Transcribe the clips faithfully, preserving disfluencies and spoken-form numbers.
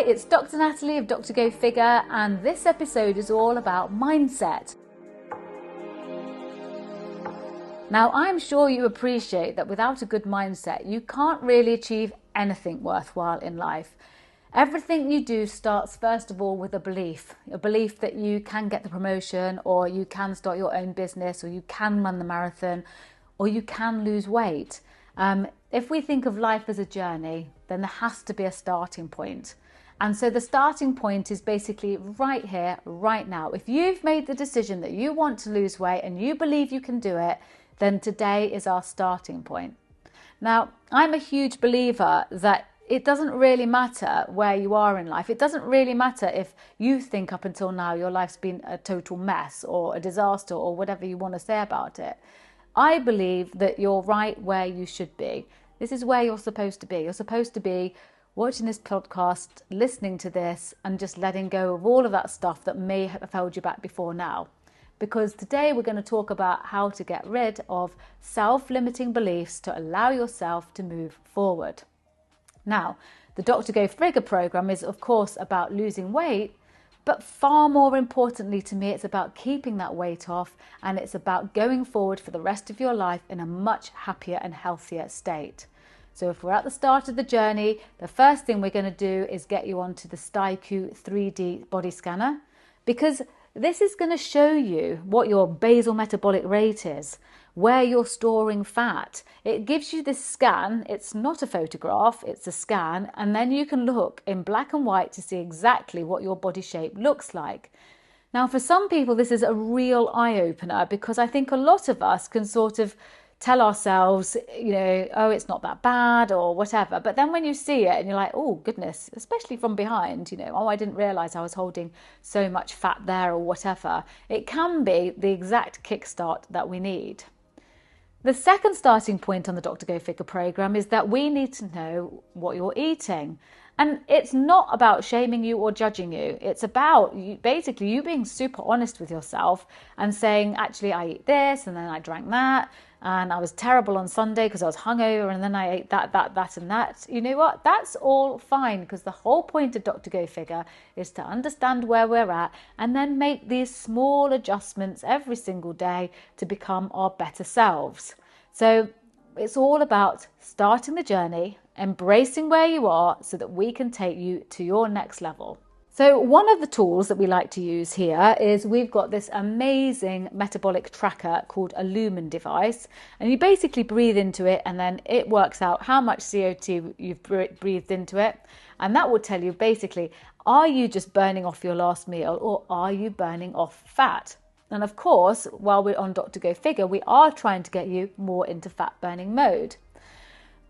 Hi, it's Doctor Natalie of Doctor Go Figure, and this episode is all about mindset. Now, I'm sure you appreciate that without a good mindset, you can't really achieve anything worthwhile in life. Everything you do starts first of all with a belief, a belief that you can get the promotion, or you can start your own business, or you can run the marathon, or you can lose weight. Um, if we think of life as a journey, then there has to be a starting point. And so the starting point is basically right here, right now. If you've made the decision that you want to lose weight and you believe you can do it, then today is our starting point. Now, I'm a huge believer that it doesn't really matter where you are in life. It doesn't really matter if you think up until now your life's been a total mess or a disaster or whatever you want to say about it. I believe that you're right where you should be. This is where you're supposed to be. You're supposed to be watching this podcast, listening to this, and just letting go of all of that stuff that may have held you back before now. Because today we're going to talk about how to get rid of self-limiting beliefs to allow yourself to move forward. Now, the Doctor Go Figure program is, of course, about losing weight, but far more importantly to me, it's about keeping that weight off, and it's about going forward for the rest of your life in a much happier and healthier state. So if we're at the start of the journey, the first thing we're going to do is get you onto the Styku three D body scanner, because this is going to show you what your basal metabolic rate is, where you're storing fat. It gives you this scan. It's not a photograph, it's a scan. And then you can look in black and white to see exactly what your body shape looks like. Now, for some people, this is a real eye-opener, because I think a lot of us can sort of tell ourselves, you know, oh, it's not that bad or whatever. But then when you see it and you're like, oh, goodness, especially from behind, you know, oh, I didn't realise I was holding so much fat there or whatever. It can be the exact kickstart that we need. The second starting point on the Doctor Go Figure program is that we need to know what you're eating. And it's not about shaming you or judging you. It's about you, basically you being super honest with yourself and saying, actually, I eat this and then I drank that. And I was terrible on Sunday because I was hungover and then I ate that, that, that and that. You know what? That's all fine, because the whole point of Doctor Go Figure is to understand where we're at and then make these small adjustments every single day to become our better selves. So it's all about starting the journey, embracing where you are so that we can take you to your next level. So one of the tools that we like to use here is we've got this amazing metabolic tracker called a Lumen device, and you basically breathe into it and then it works out how much C O two you've breathed into it, and that will tell you basically, are you just burning off your last meal or are you burning off fat? And of course, while we're on Doctor Go Figure, we are trying to get you more into fat burning mode.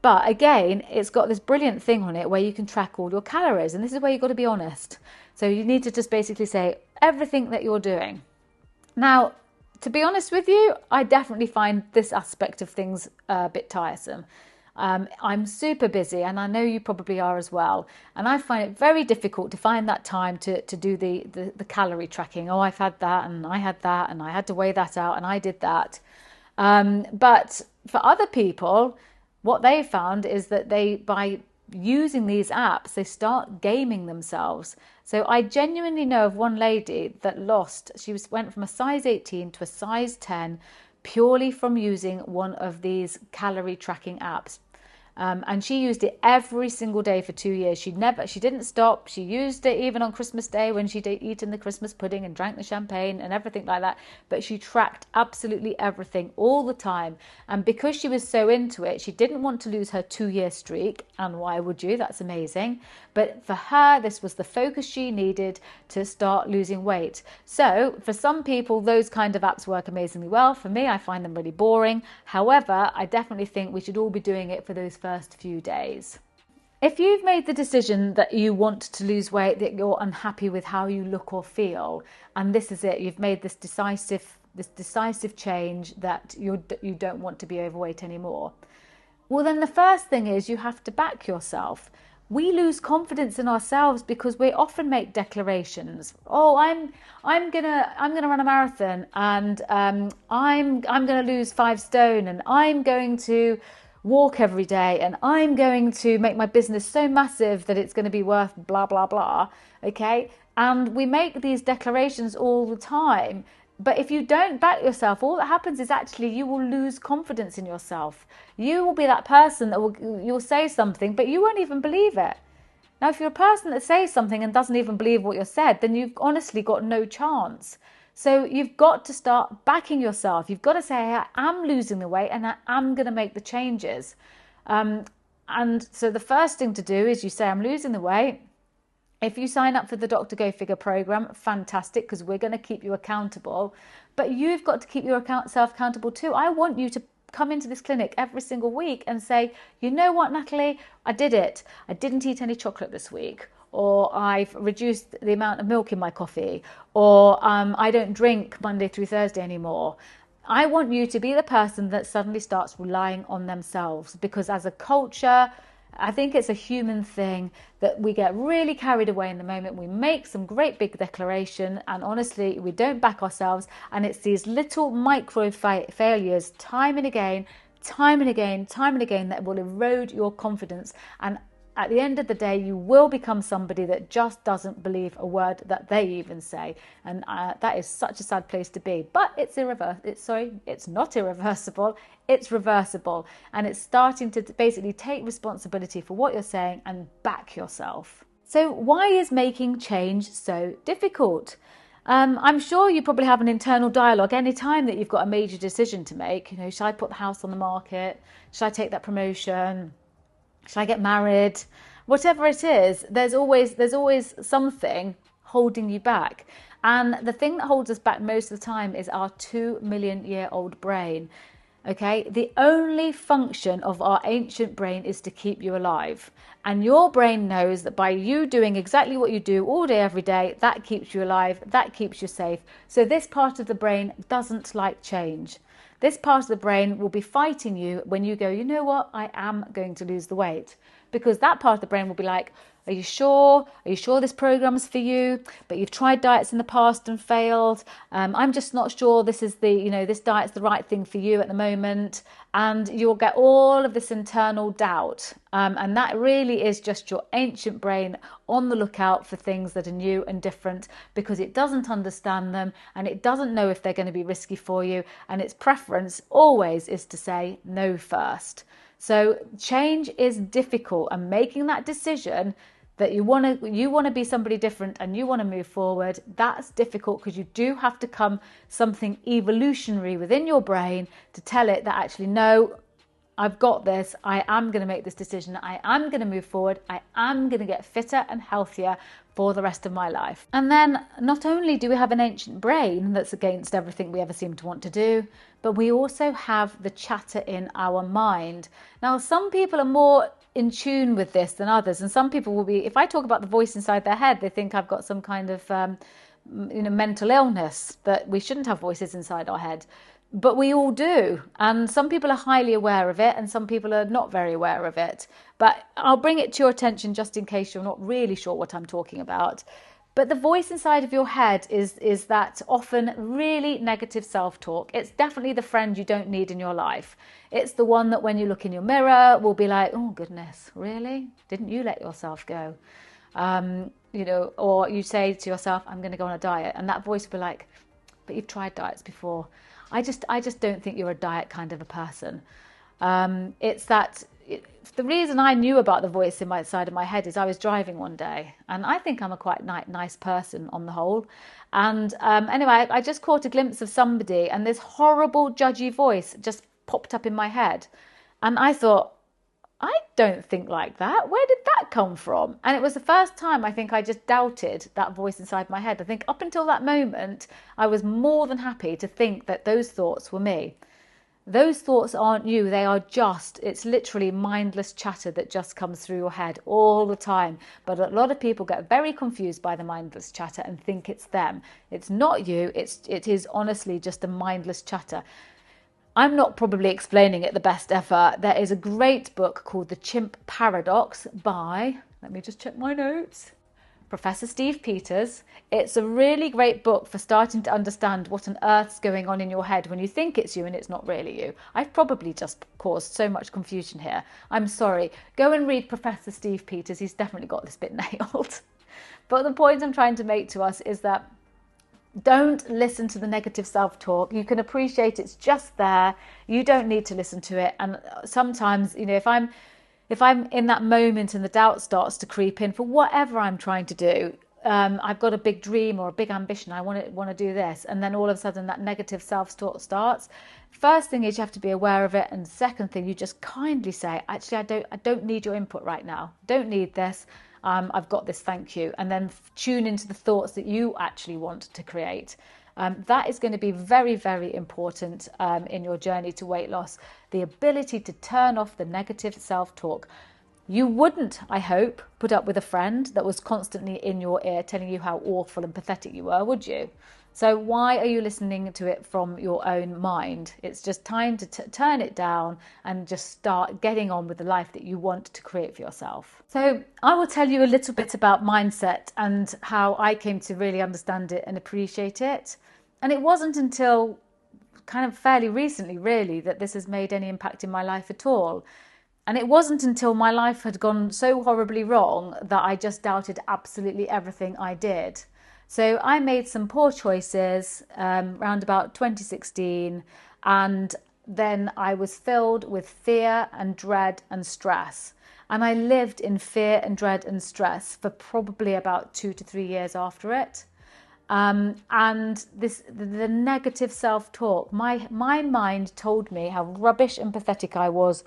But again, it's got this brilliant thing on it where you can track all your calories. And this is where you've got to be honest. So you need to just basically say everything that you're doing. Now, to be honest with you, I definitely find this aspect of things a bit tiresome. Um, I'm super busy, and I know you probably are as well. And I find it very difficult to find that time to, to do the, the, the calorie tracking. Oh, I've had that and I had that and I had to weigh that out and I did that. Um, but for other people, what they found is that they, by using these apps, they start gaming themselves. So I genuinely know of one lady that lost, she was, went from a size eighteen to a size ten purely from using one of these calorie tracking apps. Um, and she used it every single day for two years. She never, she didn't stop. She used it even on Christmas Day when she'd eaten the Christmas pudding and drank the champagne and everything like that. But she tracked absolutely everything all the time. And because she was so into it, she didn't want to lose her two-year streak. And why would you? That's amazing. But for her, this was the focus she needed to start losing weight. So for some people, those kind of apps work amazingly well. For me, I find them really boring. However, I definitely think we should all be doing it for those first first few days. If you've made the decision that you want to lose weight, that you're unhappy with how you look or feel, and this is it, you've made this decisive this decisive change that you you don't want to be overweight anymore, well then the first thing is you have to back yourself. We lose confidence in ourselves because we often make declarations. Oh, I'm I'm gonna I'm gonna run a marathon, and um, I'm I'm gonna lose five stone, and I'm going to walk every day, and I'm going to make my business so massive that it's going to be worth blah, blah, blah, okay? And we make these declarations all the time. But if you don't back yourself, all that happens is actually you will lose confidence in yourself. You will be that person that will, you'll say something, but you won't even believe it. Now, if you're a person that says something and doesn't even believe what you said, then you've honestly got no chance. So you've got to start backing yourself. You've got to say, I am losing the weight and I am going to make the changes. Um, and so the first thing to do is you say, I'm losing the weight. If you sign up for the Doctor Go Figure program, fantastic, because we're going to keep you accountable. But you've got to keep yourself accountable too. I want you to come into this clinic every single week and say, you know what, Natalie, I did it. I didn't eat any chocolate this week. Or I've reduced the amount of milk in my coffee. Or um, I don't drink Monday through Thursday anymore. I want you to be the person that suddenly starts relying on themselves, because as a culture, I think it's a human thing that we get really carried away in the moment. We make some great big declaration and honestly, we don't back ourselves. And it's these little micro fa- failures time and again, time and again, time and again that will erode your confidence. And at the end of the day, you will become somebody that just doesn't believe a word that they even say. And uh, that is such a sad place to be. But it's irreversible. It's, sorry, it's not irreversible. It's reversible. And it's starting to basically take responsibility for what you're saying and back yourself. So why is making change so difficult? Um, I'm sure you probably have an internal dialogue any time that you've got a major decision to make. You know, should I put the house on the market? Should I take that promotion? Should I get married? Whatever it is, there's always there's always something holding you back. And the thing that holds us back most of the time is our two million year old brain. Okay, the only function of our ancient brain is to keep you alive. And your brain knows that by you doing exactly what you do all day, every day, that keeps you alive, that keeps you safe. So this part of the brain doesn't like change. This part of the brain will be fighting you when you go, you know what, I am going to lose the weight. Because that part of the brain will be like, are you sure? Are you sure this program's for you? But you've tried diets in the past and failed. Um, I'm just not sure this is the, you know, this diet's the right thing for you at the moment. And you'll get all of this internal doubt. Um, and that really is just your ancient brain on the lookout for things that are new and different, because it doesn't understand them and it doesn't know if they're going to be risky for you. And its preference always is to say no first. So change is difficult, and making that decision that you want to you want to be somebody different and you want to move forward, that's difficult, because you do have to come something evolutionary within your brain to tell it that actually, no, I've got this, I am going to make this decision, I am going to move forward, I am going to get fitter and healthier for the rest of my life. And then not only do we have an ancient brain that's against everything we ever seem to want to do, but we also have the chatter in our mind. Now, some people are more in tune with this than others, and some people will be, if I talk about the voice inside their head, they think I've got some kind of um, you know, mental illness, that we shouldn't have voices inside our head. But we all do. And some people are highly aware of it and some people are not very aware of it. But I'll bring it to your attention just in case you're not really sure what I'm talking about. But the voice inside of your head is, is that often really negative self-talk. It's definitely the friend you don't need in your life. It's the one that when you look in your mirror will be like, oh, goodness, really? Didn't you let yourself go? Um, you know, or you say to yourself, I'm going to go on a diet. And that voice will be like, but you've tried diets before. I just I just don't think you're a diet kind of a person. Um, it's that it, the reason I knew about the voice in my side of my head is I was driving one day, and I think I'm a quite nice person on the whole. And um, anyway, I, I just caught a glimpse of somebody, and this horrible judgy voice just popped up in my head, and I thought, I don't think like that. Where did that come from? And it was the first time I think I just doubted that voice inside my head. I think up until that moment, I was more than happy to think that those thoughts were me. Those thoughts aren't you. They are just, it's literally mindless chatter that just comes through your head all the time. But a lot of people get very confused by the mindless chatter and think it's them. It's not you. It's, it is honestly just a mindless chatter. I'm not probably explaining it the best ever. There is a great book called The Chimp Paradox by, let me just check my notes, Professor Steve Peters. It's a really great book for starting to understand what on earth's going on in your head when you think it's you and it's not really you. I've probably just caused so much confusion here. I'm sorry. Go and read Professor Steve Peters. He's definitely got this bit nailed. But the point I'm trying to make to us is that don't listen to the negative self-talk. You can appreciate it's just there. You don't need to listen to it. And sometimes, you know, if I'm If I'm in that moment and the doubt starts to creep in for whatever I'm trying to do, um, I've got a big dream or a big ambition, I want to want to do this, and then all of a sudden that negative self-talk starts. First thing is you have to be aware of it, and second thing, you just kindly say, actually, I don't I don't need your input right now. Don't need this. Um, I've got this. Thank you. And then tune into the thoughts that you actually want to create. Um, that is going to be very, very important um, in your journey to weight loss. The ability to turn off the negative self-talk. You wouldn't, I hope, put up with a friend that was constantly in your ear telling you how awful and pathetic you were, would you? So why are you listening to it from your own mind? It's just time to t- turn it down and just start getting on with the life that you want to create for yourself. So I will tell you a little bit about mindset and how I came to really understand it and appreciate it. And it wasn't until kind of fairly recently, really, that this has made any impact in my life at all. And it wasn't until my life had gone so horribly wrong that I just doubted absolutely everything I did. So I made some poor choices um, around about twenty sixteen, and then I was filled with fear and dread and stress. And I lived in fear and dread and stress for probably about two to three years after it. Um, and this, the negative self-talk, my, my mind told me how rubbish and pathetic I was,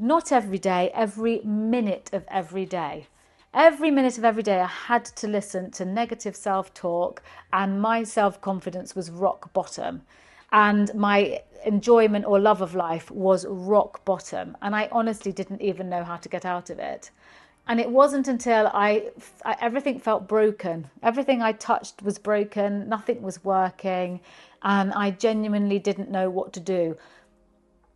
not every day, every minute of every day. Every minute of every day I had to listen to negative self-talk, and my self-confidence was rock bottom, and my enjoyment or love of life was rock bottom, and I honestly didn't even know how to get out of it. And it wasn't until I, I, everything felt broken. Everything I touched was broken. Nothing was working. And I genuinely didn't know what to do.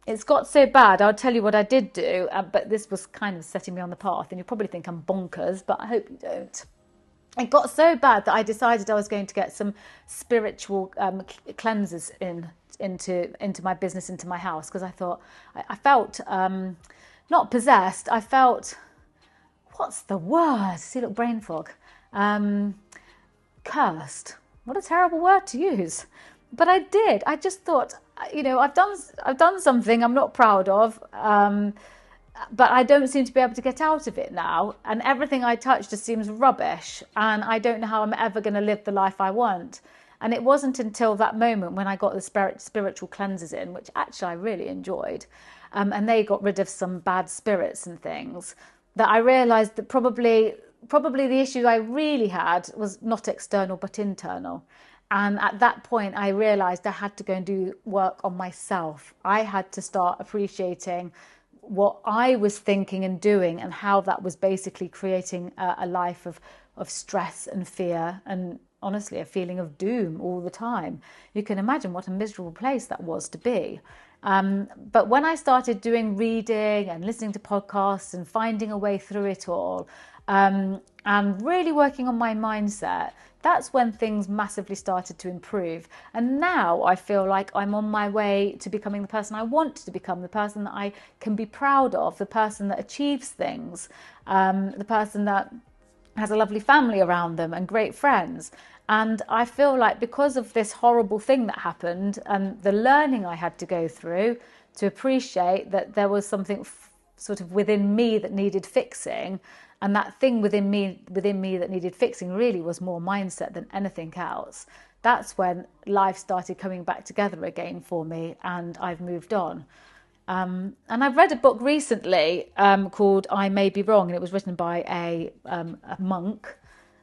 It's got so bad. I'll tell you what I did do. Uh, but this was kind of setting me on the path. And you probably think I'm bonkers, but I hope you don't. It got so bad that I decided I was going to get some spiritual um, cleanses in into into my business, into my house. Because I thought, I, I felt um, not possessed. I felt... What's the word? See, look, brain fog. Um, cursed. What a terrible word to use. But I did. I just thought, you know, I've done, I've done something I'm not proud of, um, but I don't seem to be able to get out of it now. And everything I touch just seems rubbish. And I don't know how I'm ever going to live the life I want. And it wasn't until that moment when I got the spirit, spiritual cleanses in, which actually I really enjoyed. Um, and they got rid of some bad spirits and things, that I realised that probably probably the issue I really had was not external but internal. And at that point, I realised I had to go and do work on myself. I had to start appreciating what I was thinking and doing and how that was basically creating a, a life of, of stress and fear and honestly a feeling of doom all the time. You can imagine what a miserable place that was to be. Um, but when I started doing reading and listening to podcasts and finding a way through it all, um, and really working on my mindset, that's when things massively started to improve. And now I feel like I'm on my way to becoming the person I want to become, the person that I can be proud of, the person that achieves things, um, the person that has a lovely family around them and great friends. And I feel like because of this horrible thing that happened and the learning I had to go through to appreciate that there was something f- sort of within me that needed fixing, and that thing within me within me that needed fixing really was more mindset than anything else. That's when life started coming back together again for me, and I've moved on. Um, and I've read a book recently um, called I May Be Wrong, and it was written by a, um, a monk.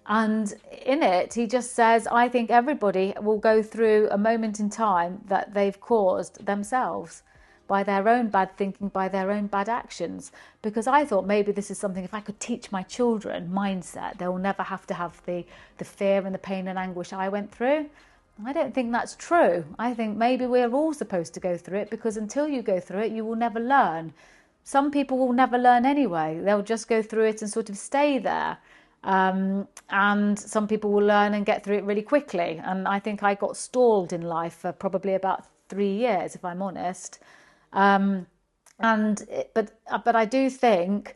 And in it, he just says, I think everybody will go through a moment in time that they've caused themselves by their own bad thinking, by their own bad actions. Because I thought maybe this is something, if I could teach my children mindset, they'll never have to have the, the fear and the pain and anguish I went through. I don't think that's true. I think maybe we're all supposed to go through it, because until you go through it, you will never learn. Some people will never learn anyway. They'll just go through it and sort of stay there. Um, and some people will learn and get through it really quickly. And I think I got stalled in life for probably about three years, if I'm honest. Um, and it, but but I do think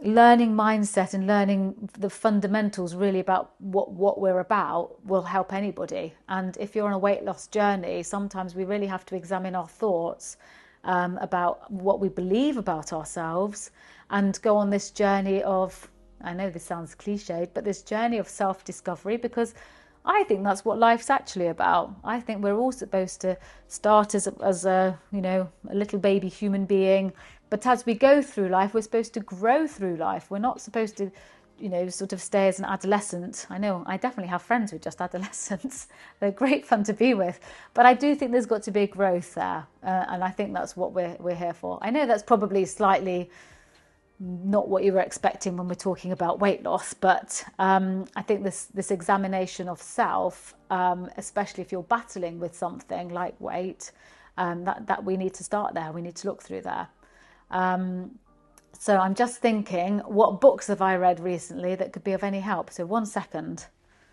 learning mindset and learning the fundamentals really about what, what we're about will help anybody. And if you're on a weight loss journey, sometimes we really have to examine our thoughts um, about what we believe about ourselves and go on this journey of, I know this sounds cliched, but this journey of self-discovery, because I think that's what life's actually about. I think we're all supposed to start as a, as a, you know, a little baby human being, but as we go through life, we're supposed to grow through life. We're not supposed to, you know, sort of stay as an adolescent. I know I definitely have friends with just adolescents. They're great fun to be with, but I do think there's got to be a growth there, uh, and I think that's what we're we're here for. I know that's probably slightly not what you were expecting when we're talking about weight loss, but um, I think this this examination of self, um, especially if you're battling with something like weight, um, that, that we need to start there, we need to look through there. Um, so I'm just thinking, what books have I read recently that could be of any help? So one second.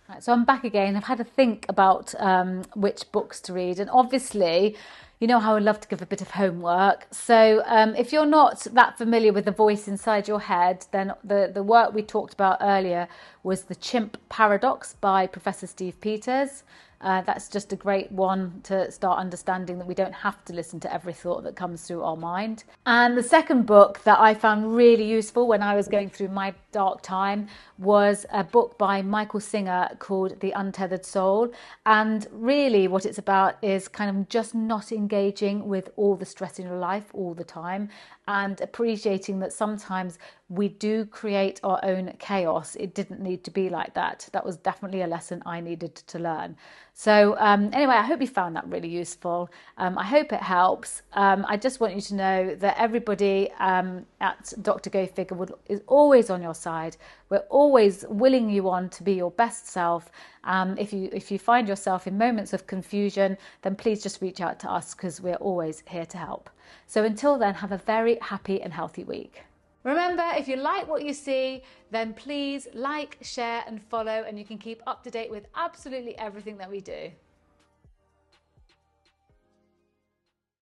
Right, so I'm back again. I've had a think about um, which books to read, and obviously, you know how I love to give a bit of homework. So um, if you're not that familiar with the voice inside your head, then the, the work we talked about earlier was The Chimp Paradox by Professor Steve Peters. Uh, that's just a great one to start understanding that we don't have to listen to every thought that comes through our mind. And the second book that I found really useful when I was going through my dark time was a book by Michael Singer called The Untethered Soul. And really what it's about is kind of just not in engaging with all the stress in your life all the time and appreciating that sometimes we do create our own chaos. It didn't need to be like that. That was definitely a lesson I needed to learn. So um, anyway, I hope you found that really useful. Um, I hope it helps. Um, I just want you to know that everybody um, at Doctor Go Figure would, is always on your side. We're always willing you on to be your best self. Um, if you if you find yourself in moments of confusion, then please just reach out to us because we're always here to help. So until then, have a very happy and healthy week. Remember, if you like what you see, then please like, share and follow, and you can keep up to date with absolutely everything that we do.